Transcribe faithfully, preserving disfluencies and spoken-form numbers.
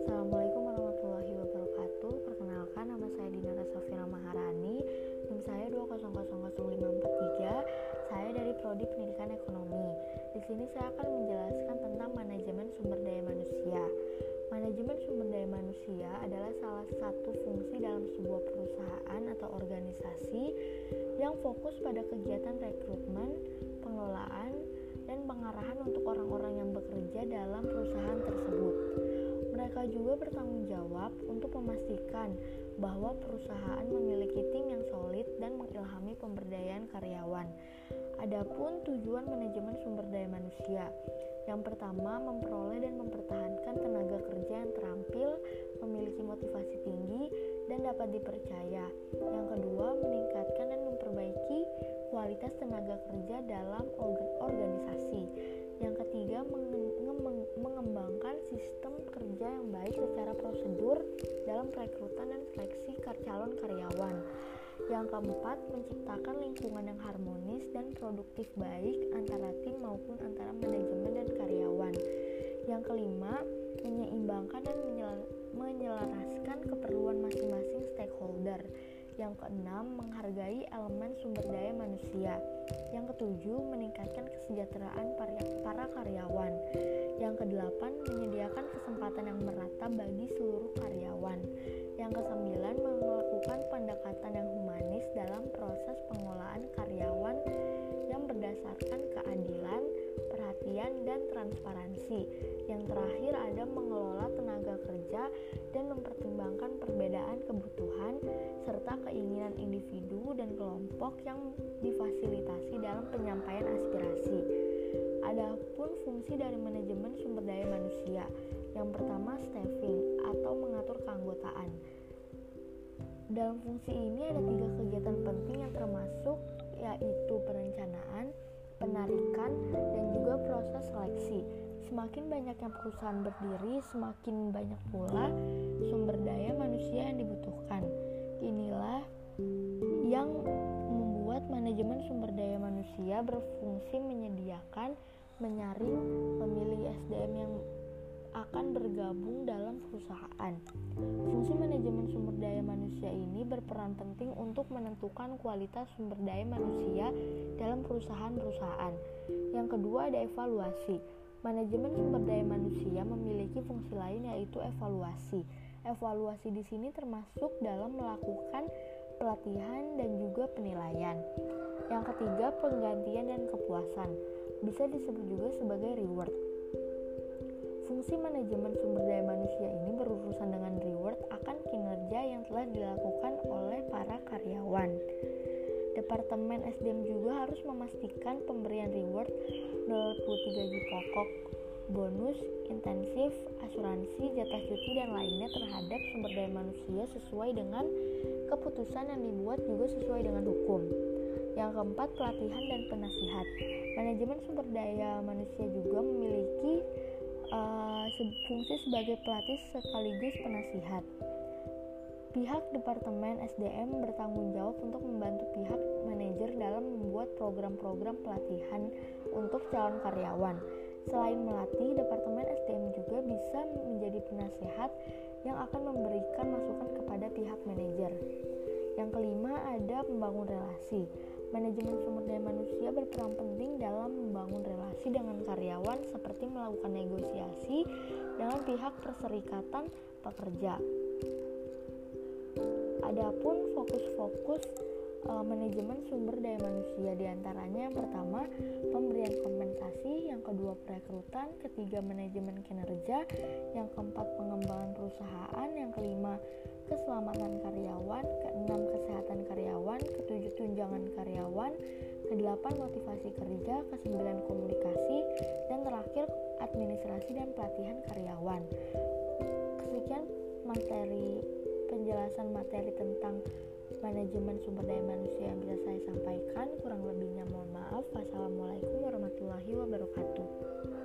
Assalamualaikum warahmatullahi wabarakatuh. Perkenalkan, nama saya Dina Sofira Maharani. Nama saya dua nol nol nol lima empat tiga. Saya dari Prodi Pendidikan Ekonomi. Di sini saya akan menjelaskan tentang manajemen sumber daya manusia. Manajemen sumber daya manusia adalah salah satu fungsi dalam sebuah perusahaan atau organisasi yang fokus pada kegiatan rekrutmen, pengelolaan, dan pengarahan untuk orang-orang yang bekerja dalam perusahaan tersebut. Mereka juga bertanggung jawab untuk memastikan bahwa perusahaan memiliki tim yang solid dan mengilhami pemberdayaan karyawan. Adapun tujuan manajemen sumber daya manusia, yang pertama, memperoleh dan mempertahankan tenaga kerja yang terampil, memiliki motivasi tinggi, dan dapat dipercaya. Yang kedua, meningkatkan dan memperbaiki kualitas tenaga kerja dalam organisasi. Yang ketiga, mengembangkan sistem kerja yang baik secara prosedur dalam perekrutan dan seleksi calon karyawan. Yang keempat, menciptakan lingkungan yang harmonis dan produktif baik antara tim maupun antara manajemen dan karyawan. Yang kelima, menyeimbangkan dan menyelaraskan keperluan masing-masing stakeholder. Yang keenam, menghargai elemen sumber daya manusia. Yang ketujuh, meningkatkan kesejahteraan para karyawan. Yang kedelapan, menyediakan kesempatan yang merata bagi seluruh karyawan. Yang kesembilan, melakukan pendekatan yang humanis dalam proses pengolahan karyawan yang berdasarkan keadilan, perhatian, dan transparansi. Yang terakhir, ada mengelola tenaga kerja dan mempertimbangkan perbedaan kebutuhan serta keinginan individu dan kelompok yang difasilitasi dalam penyampaian aspirasi. Adapun fungsi dari manajemen sumber daya manusia, yang pertama, staffing atau mengatur keanggotaan. Dalam fungsi ini ada tiga kegiatan penting yang termasuk, yaitu perencanaan, penarikan, dan juga proses seleksi. Semakin banyaknya perusahaan berdiri, semakin banyak pula sumber daya manusia yang dibutuhkan. Inilah yang membuat manajemen sumber daya manusia berfungsi menyediakan, menyaring, memilih S D M yang akan bergabung dalam perusahaan. Fungsi manajemen sumber daya manusia ini berperan penting untuk menentukan kualitas sumber daya manusia dalam perusahaan-perusahaan. Yang kedua, ada evaluasi. Manajemen sumber daya manusia memiliki fungsi lain, yaitu evaluasi. Evaluasi di sini termasuk dalam melakukan pelatihan dan juga penilaian. Yang ketiga, penggantian dan kepuasan. Bisa disebut juga sebagai reward. Fungsi manajemen sumber daya manusia ini berurusan dengan reward akan kinerja yang telah dilakukan oleh para karyawan. Departemen S D M juga harus memastikan pemberian reward meliputi gaji pokok, bonus, intensif, asuransi, jatah cuti, dan lainnya terhadap sumber daya manusia sesuai dengan keputusan yang dibuat juga sesuai dengan hukum. Yang keempat, pelatihan dan penasihat. Manajemen sumber daya manusia juga memiliki uh, fungsi sebagai pelatih sekaligus penasihat. Pihak Departemen S D M bertanggung jawab untuk membantu pihak manajer dalam membuat program-program pelatihan untuk calon karyawan. Selain melatih, Departemen S D M juga bisa menjadi penasehat yang akan memberikan masukan kepada pihak manajer. Yang kelima, ada membangun relasi. Manajemen sumber daya manusia berperan penting dalam membangun relasi dengan karyawan seperti melakukan negosiasi dengan pihak perserikatan pekerja. Adapun fokus-fokus e, manajemen sumber daya manusia, diantaranya yang pertama, pemberian kompensasi, yang kedua, perekrutan, ketiga, manajemen kinerja, yang keempat, pengembangan perusahaan, yang kelima, keselamatan karyawan, keenam, kesehatan karyawan, ketujuh, tunjangan karyawan, kedelapan, motivasi kerja, kesembilan, komunikasi, dan terakhir, administrasi dan pelatihan karyawan. Sekian materi penjelasan materi tentang manajemen sumber daya manusia yang bisa saya sampaikan. Kurang lebihnya mohon maaf. Wassalamualaikum warahmatullahi wabarakatuh.